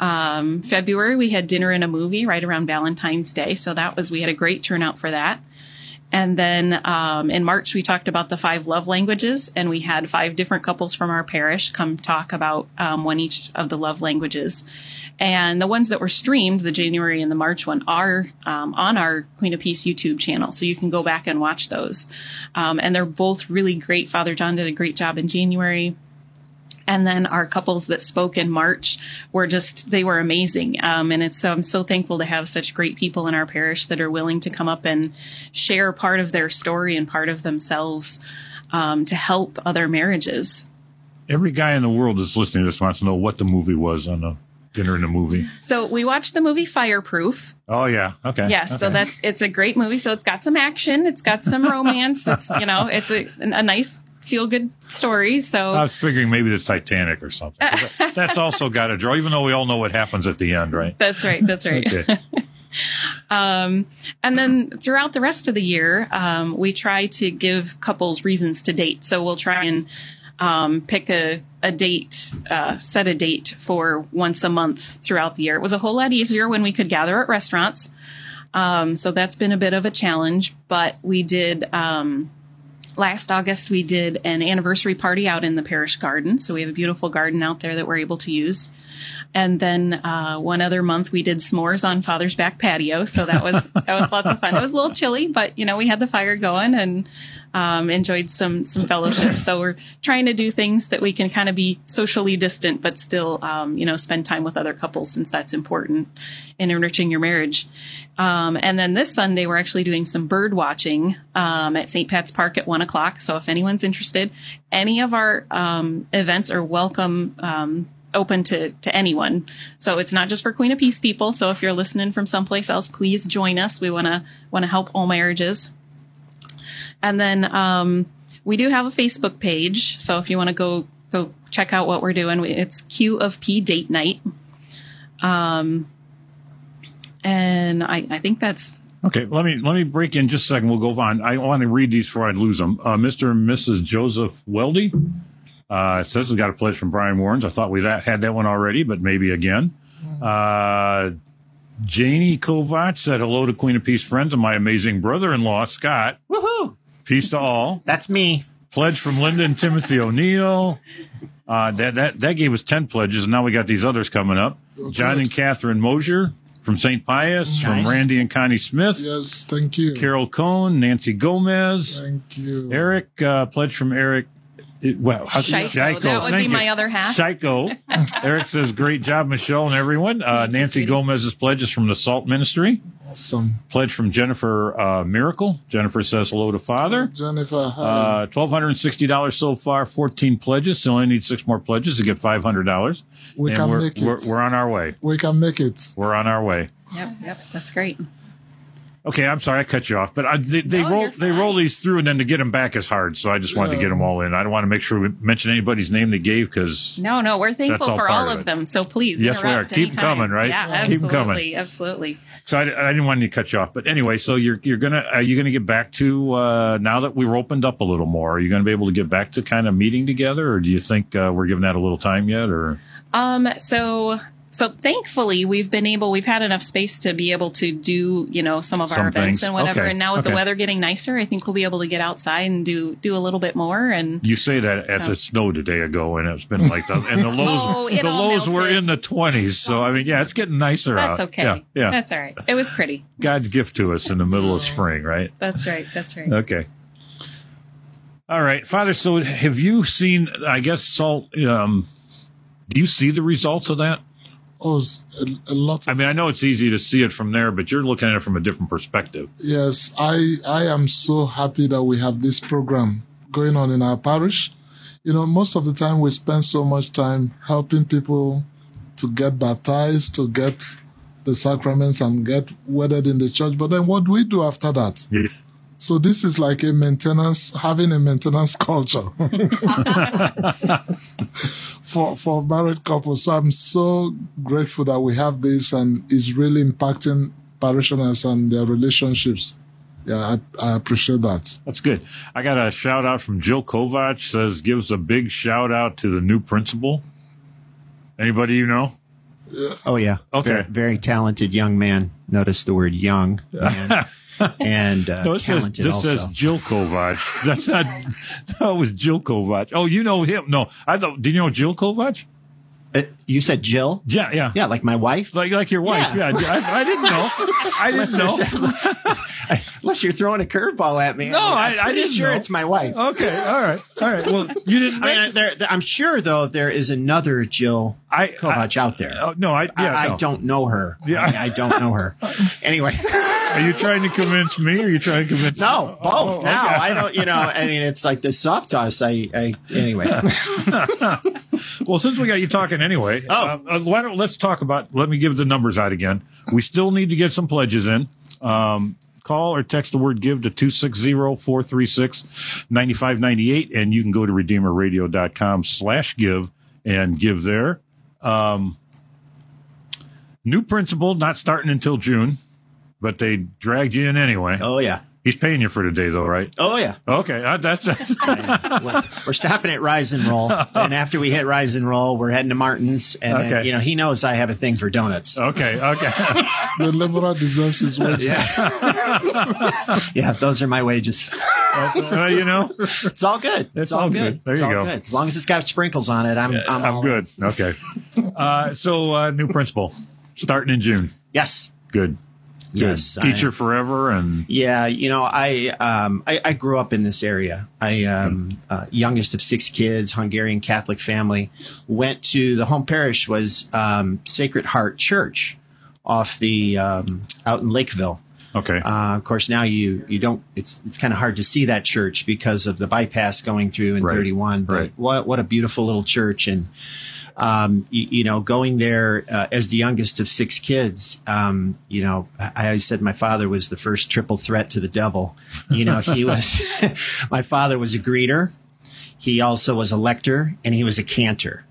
Um, February, we had dinner and a movie right around Valentine's Day. So that was, we had a great turnout for that. And then, um, in March, we talked about the five love languages, and we had five different couples from our parish come talk about, um, one each of the love languages. And the ones that were streamed, the January and the March one, are, um, on our Queen of Peace YouTube channel. So you can go back and watch those. Um, and they're both really great. Father John did a great job in January. And then our couples that spoke in March were just, they were amazing. Um, and it's so, I'm so thankful to have such great people in our parish that are willing to come up and share part of their story and part of themselves um, to help other marriages. Every guy in the world that's listening to this wants to know what the movie was on the dinner and a movie. So we watched the movie Fireproof. Oh, yeah. Okay. Yes. Okay. So that's, it's a great movie. So it's got some action. It's got some romance. It's, you know, it's a, a nice feel-good story. So I was figuring maybe the Titanic or something. That's also got a draw, even though we all know what happens at the end, right? That's right. That's right. Okay. um, and then throughout the rest of the year, um, we try to give couples reasons to date. So we'll try and um, pick a, a date, uh, set a date for once a month throughout the year. It was a whole lot easier when we could gather at restaurants. Um, so that's been a bit of a challenge, but we did... Um, Last August, we did an anniversary party out in the parish garden. So we have a beautiful garden out there that we're able to use. And then uh, one other month, we did s'mores on Father's back patio. So that was that was lots of fun. It was a little chilly, but, you know, we had the fire going and um, enjoyed some some fellowship. So we're trying to do things that we can kind of be socially distant, but still, um, you know, spend time with other couples, since that's important in enriching your marriage. Um, and then this Sunday, we're actually doing some bird watching um, at Saint Pat's Park at one o'clock. So if anyone's interested, any of our um, events are welcome, um, open to, to anyone. So it's not just for Queen of Peace people. So if you're listening from someplace else, please join us. We want to want to help all marriages. And then um, we do have a Facebook page. So if you want to go go check out what we're doing, we, it's Q of P Date Night. Um. And I, I think that's okay. Let me let me break in just a second. We'll go on. I want to read these before I lose them. Uh, Mister and Missus Joseph Weldy uh, says we got a pledge from Brian Warrens. I thought we had that one already, but maybe again. Uh, Jenny Kovach said hello to Queen of Peace friends and my amazing brother-in-law Scott. Woohoo! Peace to all. That's me. Pledge from Linda and Timothy O'Neill. Uh, that that that gave us ten pledges, and now we got these others coming up. John and Catherine Mosier. From Saint Pius, nice. From Randy and Connie Smith. Yes, thank you. Carol Cohn, Nancy Gomez. Thank you. Eric, uh, pledge from Eric. Well, Shyko. Shyko. That would thank be you. My other half. Shyko. Eric says, great job, Michelle and everyone. Uh, Nancy Gomez's pledge is from the SALT Ministry. Awesome. Pledge from Jennifer uh, Miracle. Jennifer says hello to Father. Jennifer, hi. Uh, twelve sixty dollars so far, fourteen pledges. So I need six more pledges to get five hundred dollars. We and can we're, make it. We're, we're on our way. We can make it. We're on our way. Yep, yep. That's great. Okay, I'm sorry I cut you off, but I, they, they no, roll they roll these through, and then to get them back is hard. So I just wanted yeah. to get them all in. I don't want to make sure we mention anybody's name they gave because no, no, we're thankful all for all of it. Them. So please, yes, we are. Keep them coming, right? Yeah, yeah. Keep them coming, absolutely. So I, I didn't want to cut you off, but anyway, so you're you're gonna are you gonna get back to uh, now that we're opened up a little more? Are you gonna be able to get back to kind of meeting together, or do you think uh, we're giving that a little time yet? Or um, so. So thankfully, we've been able, we've had enough space to be able to do, you know, some of some our events things. And whatever. Okay. And now with okay. the weather getting nicer, I think we'll be able to get outside and do, do a little bit more. And you say that as so. It snowed a day ago, and it's been like that. And the lows, oh, the lows were in the twenties. So, I mean, yeah, it's getting nicer That's out. That's okay. Yeah, yeah. That's all right. It was pretty. God's gift to us in the middle of spring, right? That's right. That's right. Okay. All right. Father, so have you seen, I guess, SALT, um, do you see the results of that? owes a, a lot of... I mean, I know it's easy to see it from there, but you're looking at it from a different perspective. Yes, I, I am so happy that we have this program going on in our parish. You know, most of the time we spend so much time helping people to get baptized, to get the sacraments and get wedded in the church. But then what do we do after that? Yes. So this is like a maintenance, having a maintenance culture for for married couples. So I'm so grateful that we have this, and it's really impacting parishioners and their relationships. Yeah, I, I appreciate that. That's good. I got a shout out from Jill Kovach. Says gives a big shout out to the new principal. Anybody you know? Yeah. Oh yeah. Okay. Very, very talented young man. Notice the word young. Man. And uh, no, this talented says, this also. Says Jill Kovach. That's not. No, it was Jill Kovach. Oh, you know him? No, I thought. Do you know Jill Kovach? Uh, you said Jill? Yeah, yeah, yeah. Like my wife? Like like your wife? Yeah. yeah I, I didn't know. I didn't unless know. Unless you're throwing a curveball at me. No, I, mean, I'm I, I didn't. Sure, know. It's my wife. Okay. All right. All right. Well, you didn't. I mean, there, there, I'm sure though there is another Jill I, Kovach I, out there. Uh, no, I. Yeah, I, I no. don't know her. Yeah, I, mean, I don't know her. Anyway. Are you trying to convince me, or are you trying to convince No, me? both oh, now. Okay. I don't, you know, I mean, it's like the soft toss. I, I anyway. Well, since we got you talking anyway, oh. uh, why don't, let's talk about, let me give the numbers out again. We still need to get some pledges in. Um, call or text the word give to two six zero, four three six, nine five nine eight, and you can go to redeemerradio.com slash give and give there. Um, new principal, not starting until June. But they dragged you in anyway. Oh, yeah. He's paying you for today, though, right? Oh, yeah. Okay. Uh, that's, that's yeah. Well, we're stopping at Rise and Roll. And after we hit Rise and Roll, we're heading to Martin's. And, okay. then, you know, he knows I have a thing for donuts. Okay. Okay. The liberal deserves his wages. Yeah. Yeah. Those are my wages. Uh, you know, it's all good. It's, it's all, all good. good. There it's you go. Good. As long as it's got sprinkles on it, I'm, yeah, I'm, I'm all good. In. Okay. Uh, so, uh, new principal starting in June. Yes. Good. Good. Yes, teacher I, forever, and yeah, you know, I um I, I grew up in this area. I um uh, youngest of six kids, Hungarian Catholic family. Went to the home parish was um, Sacred Heart Church, off the um, out in Lakeville. Okay. Uh, of course, now you you don't. It's it's kind of hard to see that church because of the bypass going through in thirty-one. But right. what what a beautiful little church. And Um, you, you know, going there uh, as the youngest of six kids, um, you know, I always said my father was the first triple threat to the devil. You know, he was, my father was a greeter. He also was a lector, and he was a cantor.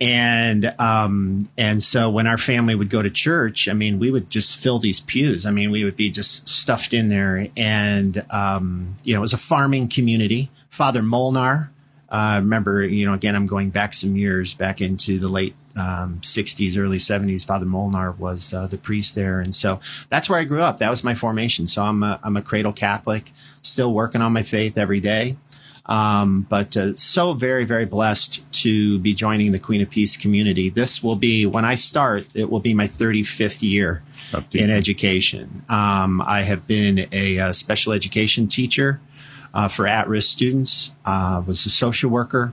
And, um, and so when our family would go to church, I mean, we would just fill these pews. I mean, we would be just stuffed in there. And, um, you know, it was a farming community. Father Molnar. I uh, remember, you know, again, I'm going back some years, back into the late um, sixties, early seventies. Father Molnar was uh, the priest there. And so that's where I grew up. That was my formation. So I'm a, I'm a cradle Catholic, still working on my faith every day. Um, but uh, so very, very blessed to be joining the Queen of Peace community. This will be, when I start, it will be my thirty-fifth year in education. Um, I have been a, a special education teacher. Uh, for at-risk students, uh, was a social worker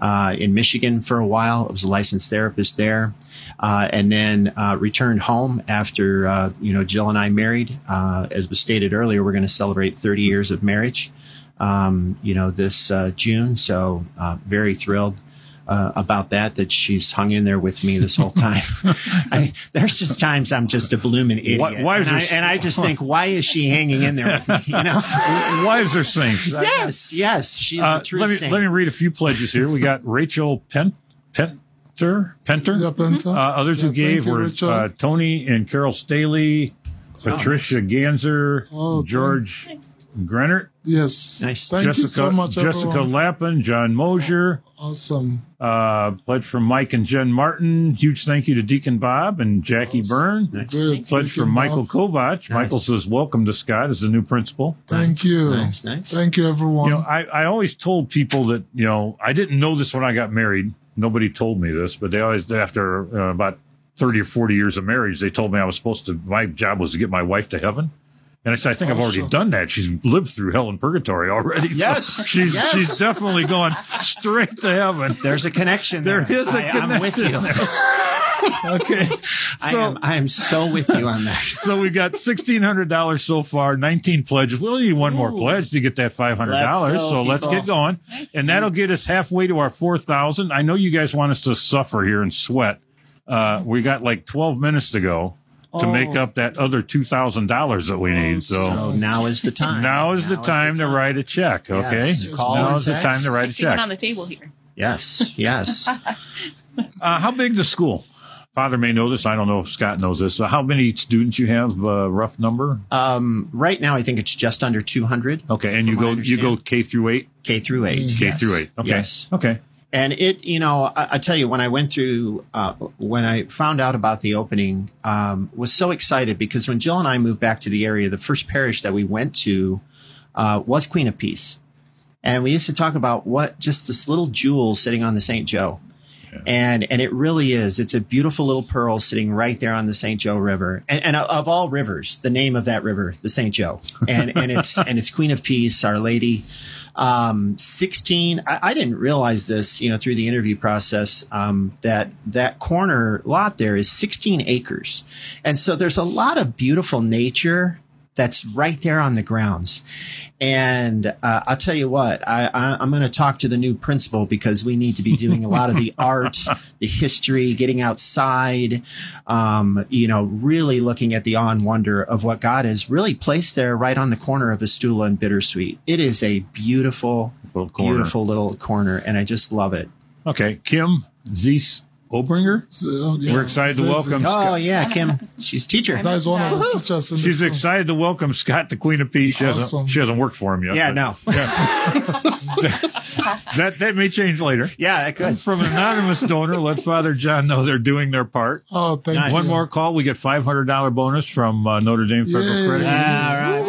uh, in Michigan for a while. I was a licensed therapist there, uh, and then uh, returned home after uh, you know Jill and I married. Uh, as was stated earlier, we're going to celebrate thirty years of marriage, um, you know, this uh, June. So uh, very thrilled uh, about that. That she's hung in there with me this whole time. I, there's just times I'm just a blooming idiot, why, why and, I, and I just think, why is she hanging in there with me? You know. Wives are saints. Yes, yes. She's uh, a true let me, saint. Let me read a few pledges here. We got Rachel Pent, Penter. Penter. Yeah, Penter. Uh, others yeah, who gave you, were uh, Tony and Carol Staley, Patricia oh. Ganser, oh, George nice. Grenert. Yes. Nice. Thank Jessica, you so much, Jessica everyone. Lappin, John Mosier. Oh, awesome. Uh, pledge from Mike and Jen Martin. Huge thank you to Deacon Bob and Jackie awesome. Byrne. Nice. Pledge from Michael Kovach. Nice. Michael says, welcome to Scott as the new principal. Thank nice. you. Nice, nice. Thank you, everyone. You know, I, I always told people that, you know, I didn't know this when I got married. Nobody told me this, but they always, after uh, about thirty or forty years of marriage, they told me I was supposed to, my job was to get my wife to heaven. And I said, I think oh, I've already sure. done that. She's lived through hell and purgatory already. Yes. So she's yes. she's definitely going straight to heaven. There's a connection there. There is a I, connection. I'm with you. Okay. So, I, am, I am so with you on that. So we got sixteen hundred dollars so far, nineteen pledges. We'll need one Ooh. more pledge to get that five hundred dollars. Let's go, so people. Let's get going. Nice. And that'll get us halfway to our four thousand dollars. I know you guys want us to suffer here and sweat. Uh, we got like twelve minutes to go. to oh. make up that other two thousand dollars that we need. So, so now is the time. Now is now the time is the to time. write a check, okay? Yes. Call now is text. the time to write I a check. on the table here. Yes, yes. uh, how big the school? Father may know this. I don't know if Scott knows this. So how many students you have, uh, rough number? Um, right now, I think it's just under two hundred. Okay, and you go you go K through eight? K through eight. Mm, K yes. through eight, okay. Yes. Okay. And it, you know, I, I tell you, when I went through, uh, when I found out about the opening, um, was so excited because when Jill and I moved back to the area, the first parish that we went to uh, was Queen of Peace. And we used to talk about what just this little jewel sitting on the Saint Joe. Yeah. And and it really is. It's a beautiful little pearl sitting right there on the Saint Joe River. And, and of all rivers, the name of that river, the Saint Joe. And, and, it's, and it's Queen of Peace, Our Lady. Um, sixteen, I, I didn't realize this, you know, through the interview process, um, that that corner lot there is sixteen acres. And so there's a lot of beautiful nature that's right there on the grounds. And uh, I'll tell you what, I, I, I'm going to talk to the new principal because we need to be doing a lot of the art, the history, getting outside, um, you know, really looking at the awe and wonder of what God has really placed there right on the corner of Astoula and Bittersweet. It is a beautiful, little beautiful little corner, and I just love it. Okay, Kim Zeese Obringer, so, yeah. we're excited to welcome. Oh yeah, Kim, she's teacher. Nice she's excited to welcome Scott, the Queen of Peace. She, awesome. hasn't, she hasn't worked for him yet. Yeah, no. Yeah. that that may change later. Yeah, it could. And from an anonymous donor, let Father John know they're doing their part. Oh, thank nice. you. One more call, we get five hundred dollars bonus from uh, Notre Dame Federal Yay. Credit Union. All right.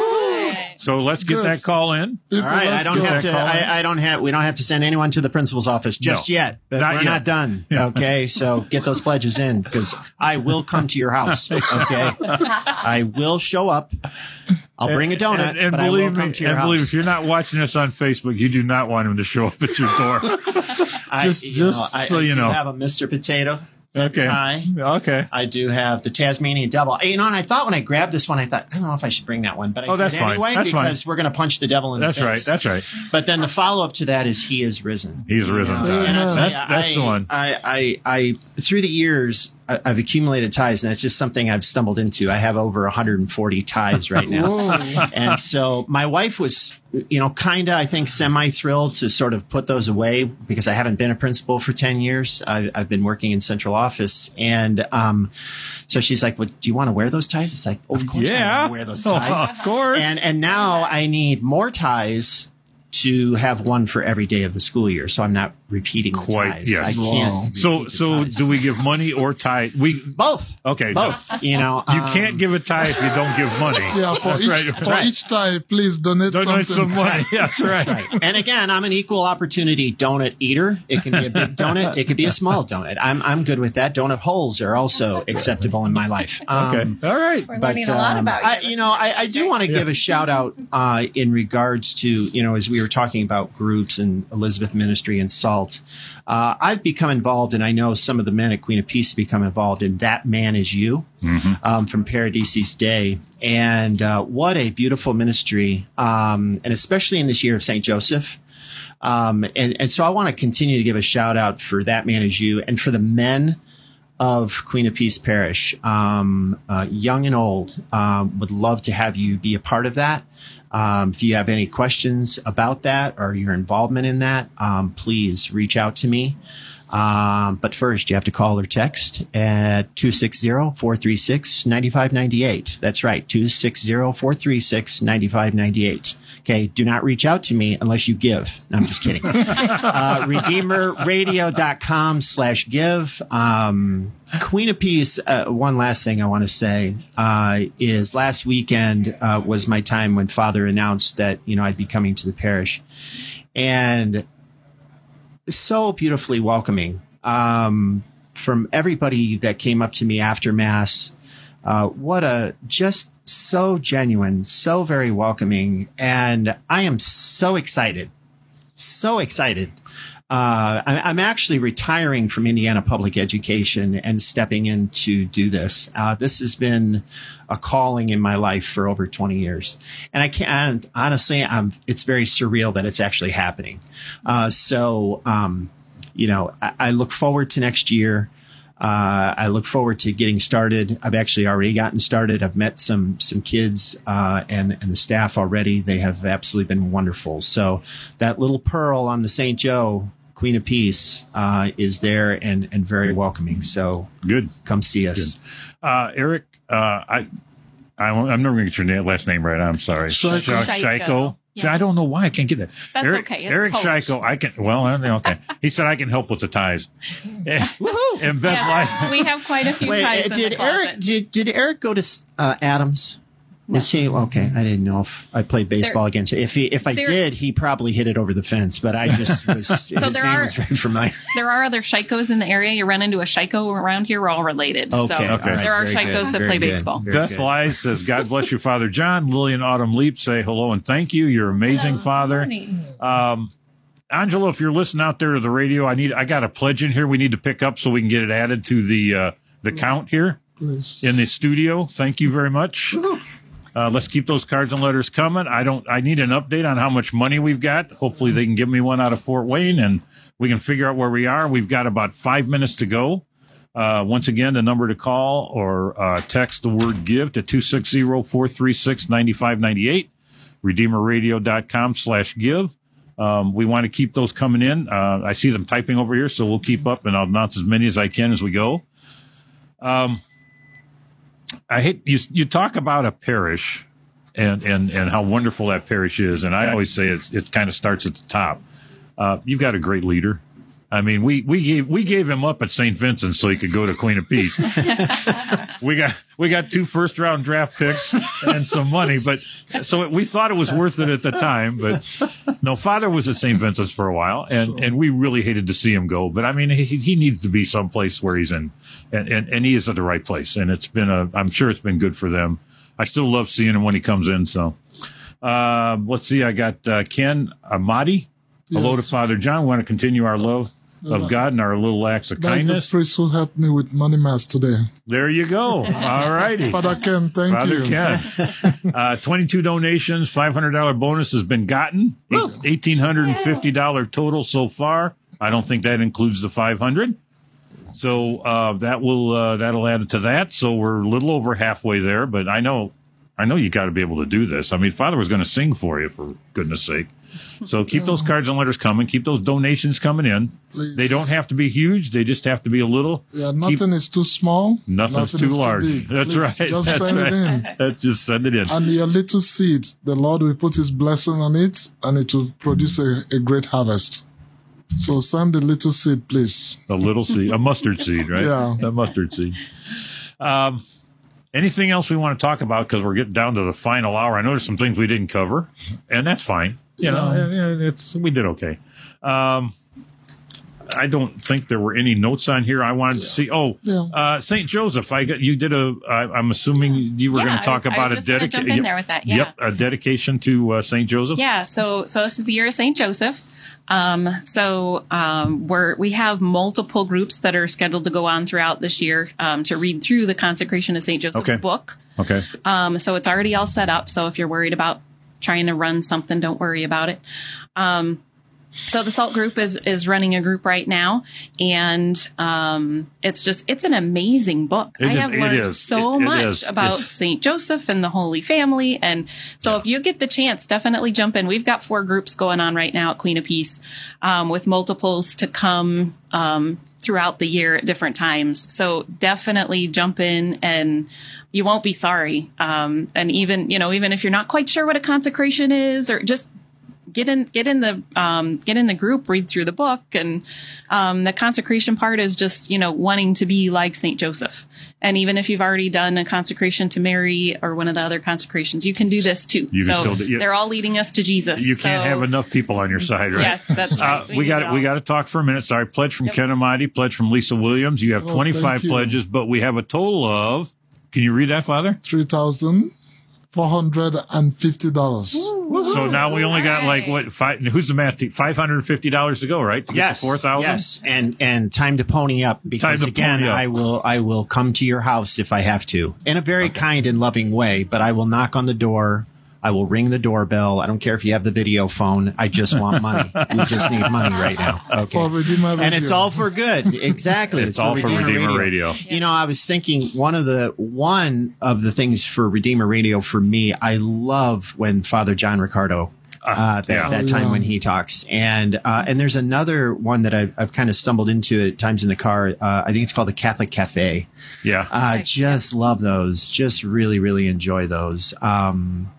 So let's get Good. that call in. All right, I don't have to. I, I don't have. We don't have to send anyone to the principal's office just no, yet. But not we're yet. not done. Yeah. Okay, so get those pledges in because I will come to your house. Okay, I will show up. I'll and, bring a donut, and, and but believe I will come to your and house. Believe if you're not watching us on Facebook, you do not want him to show up at your door. I, just, you just know, so I, you I do know, have a Mister Potato. Okay. Tie. Okay. I do have the Tasmanian devil. You know, and I thought when I grabbed this one, I thought, I don't know if I should bring that one, but I oh, did anyway that's because fine. we're going to punch the devil in that's the face. That's right. That's right. But then the follow up to that is He is risen. He's risen. Know? Yeah. And I'll tell you, that's that's I, the one. I, I, I, through the years, I've accumulated ties, and that's just something I've stumbled into. I have over one hundred forty ties right now. And so my wife was, you know, kind of, I think, semi-thrilled to sort of put those away because I haven't been a principal for ten years. I've, I've been working in central office. And um, so she's like, well, do you want to wear those ties? It's like, oh, of course yeah. I want to wear those ties. Oh, of course. And, and now I need more ties to have one for every day of the school year, so I'm not repeating quite. The ties. Yes. I can't. So, so ties. Do we give money or tie? We both. Okay, both. So, you know, you um, can't give a tie if you don't give money. Yeah, for that's each right. for right. each tie, please donate, donate something. some money. Yes, right. That's right. And again, I'm an equal opportunity donut eater. It can be a big donut. It could be a small donut. I'm I'm good with that. Donut holes are also acceptable in my life. Um, okay, all right. We're but, learning a lot um, about you. I, you know, I, I do want to yeah. give a shout out uh, in regards to you know as we. We're talking about groups and Elizabeth Ministry and SALT. Uh, I've become involved, and I know some of the men at Queen of Peace have become involved in That Man Is You mm-hmm. um, from Paradisi's Day. And uh, what a beautiful ministry, um, and especially in this year of Saint Joseph. Um, and, and so I want to continue to give a shout out for That Man Is You and for the men of Queen of Peace Parish, um, uh, young and old. Um, would love to have you be a part of that. Um, if you have any questions about that or your involvement in that, um, please reach out to me. Um, but first, you have to call or text at two six zero, four three six, nine five nine eight. That's right, two six zero, four three six, nine five nine eight. Okay, do not reach out to me unless you give. No, I'm just kidding. uh, Redeemer Radio dot com slash give. Um, Queen of Peace, uh, one last thing I want to say uh, is last weekend uh, was my time when Father announced that, you know, I'd be coming to the parish. And so beautifully welcoming um, from everybody that came up to me after Mass. Uh, what a just so genuine, so very welcoming. And I am so excited, so excited Uh, I'm actually retiring from Indiana public education and stepping in to do this. Uh, this has been a calling in my life for over twenty years. And I can't, honestly, I'm, it's very surreal that it's actually happening. Uh, so, um, you know, I, I look forward to next year. Uh, I look forward to getting started. I've actually already gotten started. I've met some some kids uh, and, and the staff already. They have absolutely been wonderful. So that little pearl on the Saint Joe, Queen of Peace, uh, is there and, and very welcoming. So good, come see us. Uh, Eric, uh, I, I I'm never going to get your name, last name right. I'm sorry. Shyko. Yeah. See, I don't know why I can't get that. That's Eric, okay. It's Eric Shyko, I can. Well, okay. He said I can help with the ties. Woohoo! And Beth, yeah, we have quite a few Wait, ties. Did in the Eric? Closet. Did did Eric go to uh, Adams? No. Was he okay? I didn't know if I played baseball there, against. If he, if I there, did, he probably hit it over the fence. But I just was. So his there name are, was very familiar. There are other Shykos in the area. You run into a Shyko around here. We're all related. Okay, so okay. All right, there are Shykos that very play good. Baseball. Very Beth good. Lies says, "God bless you, Father John." Lillian Autumn Leap say hello and thank you. You're amazing, hello, Father. Um, Angela, if you're listening out there to the radio, I need. I got a pledge in here. We need to pick up so we can get it added to the uh, the count here in the studio. Thank you very much. Uh, let's keep those cards and letters coming. I don't. I need an update on how much money we've got. Hopefully, they can give me one out of Fort Wayne, and we can figure out where we are. We've got about five minutes to go. Uh, once again, the number to call or uh, text the word GIVE to two six zero, four three six, nine five nine eight, redeemerradio.com slash give. Um, we want to keep those coming in. Uh, I see them typing over here, so we'll keep up, and I'll announce as many as I can as we go. Um. I hate you. You talk about a parish, and and and how wonderful that parish is. And I always say it. It kind of starts at the top. Uh, you've got a great leader. I mean, we we gave we gave him up at Saint Vincent's so he could go to Queen of Peace. we got we got two first round draft picks and some money, but so we thought it was worth it at the time. But no, Father was at Saint Vincent's for a while, and and we really hated to see him go. But I mean, he he needs to be someplace where he's in, and and and he is at the right place. And it's been a I'm sure it's been good for them. I still love seeing him when he comes in. So uh, let's see, I got uh, Ken Amati. Hello yes. to Father John. We want to continue our love. Of God and our little acts of That's kindness. That's the priest who helped me with Money Mass today. There you go. All righty. Father Ken, thank Father you. Father Ken. Uh, twenty-two donations, five hundred dollars bonus has been gotten. eighteen hundred fifty dollars total so far. I don't think that includes the five hundred dollars. So uh, that will, uh, that'll add to that. So we're a little over halfway there, but I know, I know you got to be able to do this. I mean, Father was going to sing for you, for goodness sake. So keep those cards and letters coming. Keep those donations coming in. Please. They don't have to be huge. They just have to be a little. Yeah, nothing keep, is too small. Nothing's nothing too large. Too That's Please, right. Just That's send right. it in. Let's just send it in. And your little seed, the Lord will put his blessing on it, and it will produce a, a great harvest. So send the little seed, please. A little seed. A mustard seed, right? Yeah. A mustard seed. Um, anything else we want to talk about? Because we're getting down to the final hour. I know there's some things we didn't cover, and that's fine. You know, yeah. it's we did okay. Um, I don't think there were any notes on here. I wanted yeah. to see. Oh, yeah. uh, Saint Joseph, I got you did a. I, I'm assuming you were yeah, going to talk was, about a dedication. Jump in there with that. Yeah. Yep, a dedication to uh, Saint Joseph. Yeah. So, so this is the year of Saint Joseph. Um, so um, we're we have multiple groups that are scheduled to go on throughout this year um, to read through the Consecration of Saint Joseph okay. book. Okay. Um, so it's already all set up. So if you're worried about trying to run something, don't worry about it. Um, so the SALT group is is running a group right now, and um, it's just it's an amazing book. It I is, have learned so it, much it about Saint Joseph and the Holy Family, and so yeah. if you get the chance, definitely jump in. We've got four groups going on right now at Queen of Peace, um, with multiples to come um, throughout the year at different times. So definitely jump in and you won't be sorry. Um, and even, you know, even if you're not quite sure what a consecration is, or just get in, get in the, um, get in the group, read through the book. And, um, the consecration part is just, you know, wanting to be like Saint Joseph. And even if you've already done a consecration to Mary or one of the other consecrations, you can do this too. You so still do, yeah. they're all leading us to Jesus. You can't so. have enough people on your side, right? Yes, that's right. Uh, we, we got we got to talk for a minute. Sorry, pledge from yep. Ken Amati, pledge from Lisa Williams. You have oh, twenty-five you. pledges, but we have a total of. Can you read that, Father? three thousand four hundred fifty dollars. Woo-hoo. So now we only got like what? Five, who's the math? Five hundred and fifty dollars to go, right? To yes, four thousand. Yes, and and time to pony up because again, up. I will I will come to your house if I have to in a very okay. kind and loving way, but I will knock on the door. I will ring the doorbell. I don't care if you have the video phone. I just want money. We just need money right now. Okay. And it's all for good. Exactly. It's, it's all for Redeemer, Redeemer Radio. Radio. You know, I was thinking one of the one of the things for Redeemer Radio for me, I love when Father John Ricardo uh, that, yeah. that time when he talks. And uh, and there's another one that I've, I've kind of stumbled into at times in the car. Uh, I think it's called the Catholic Cafe. Yeah. I uh, just love those. Just really, really enjoy those. Um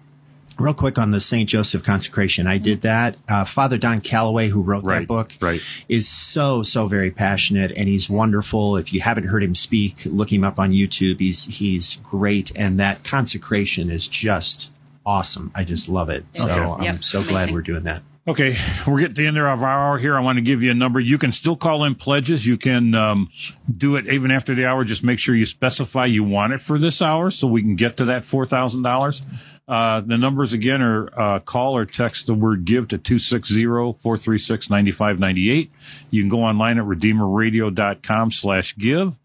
Real quick on the Saint Joseph consecration. I did that. Uh, Father Don Calloway, who wrote right, that book, right. is so, so very passionate, and he's wonderful. If you haven't heard him speak, look him up on YouTube. He's he's great, and that consecration is just awesome. I just love it. So okay. I'm yep. so glad we're doing that. Okay, we're getting to the end of our hour here. I want to give you a number. You can still call in pledges. You can um, do it even after the hour. Just make sure you specify you want it for this hour so we can get to that four thousand dollars. Uh, the numbers, again, are uh, call or text the word give to two six zero, four three six, nine five nine eight. You can go online at redeemerradio.com slash give.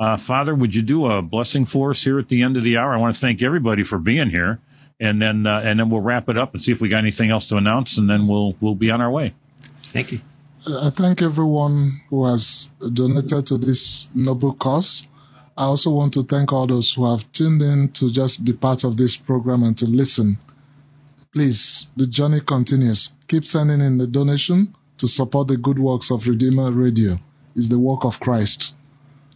Uh, Father, would you do a blessing for us here at the end of the hour? I want to thank everybody for being here. And then uh, and then we'll wrap it up and see if we got anything else to announce, and then we'll we'll be on our way. Thank you. I thank everyone who has donated to this noble cause. I also want to thank all those who have tuned in to just be part of this program and to listen. Please, the journey continues. Keep sending in the donation to support the good works of Redeemer Radio. It's the work of Christ.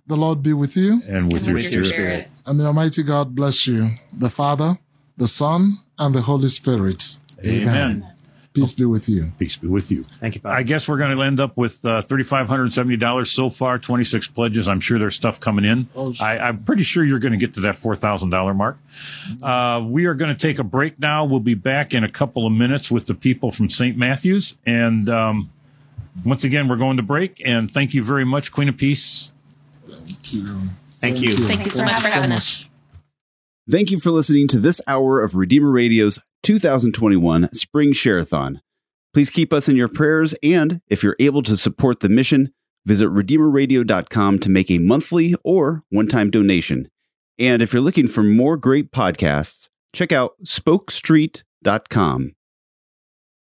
The Lord be with you. And with, and your, with spirit. your spirit. And the Almighty God bless you, the Father, the Son, and the Holy Spirit. Amen. Amen. Peace be with you. Peace be with you. Thank you, Father. I guess we're going to end up with uh, three thousand five hundred seventy dollars so far, twenty-six pledges. I'm sure there's stuff coming in. Oh, I, I'm pretty sure you're going to get to that four thousand dollars mark. Uh, we are going to take a break now. We'll be back in a couple of minutes with the people from Saint Matthew's. And um, once again, we're going to break. And thank you very much, Queen of Peace. Thank you. Thank you. Thank you, thank you so much for having us. Thank you for listening to this hour of Redeemer Radio's two thousand twenty-one Spring Share-a-thon. Please keep us in your prayers, and if you're able to support the mission, visit Redeemer Radio dot com to make a monthly or one-time donation. And if you're looking for more great podcasts, check out Spoke Street dot com.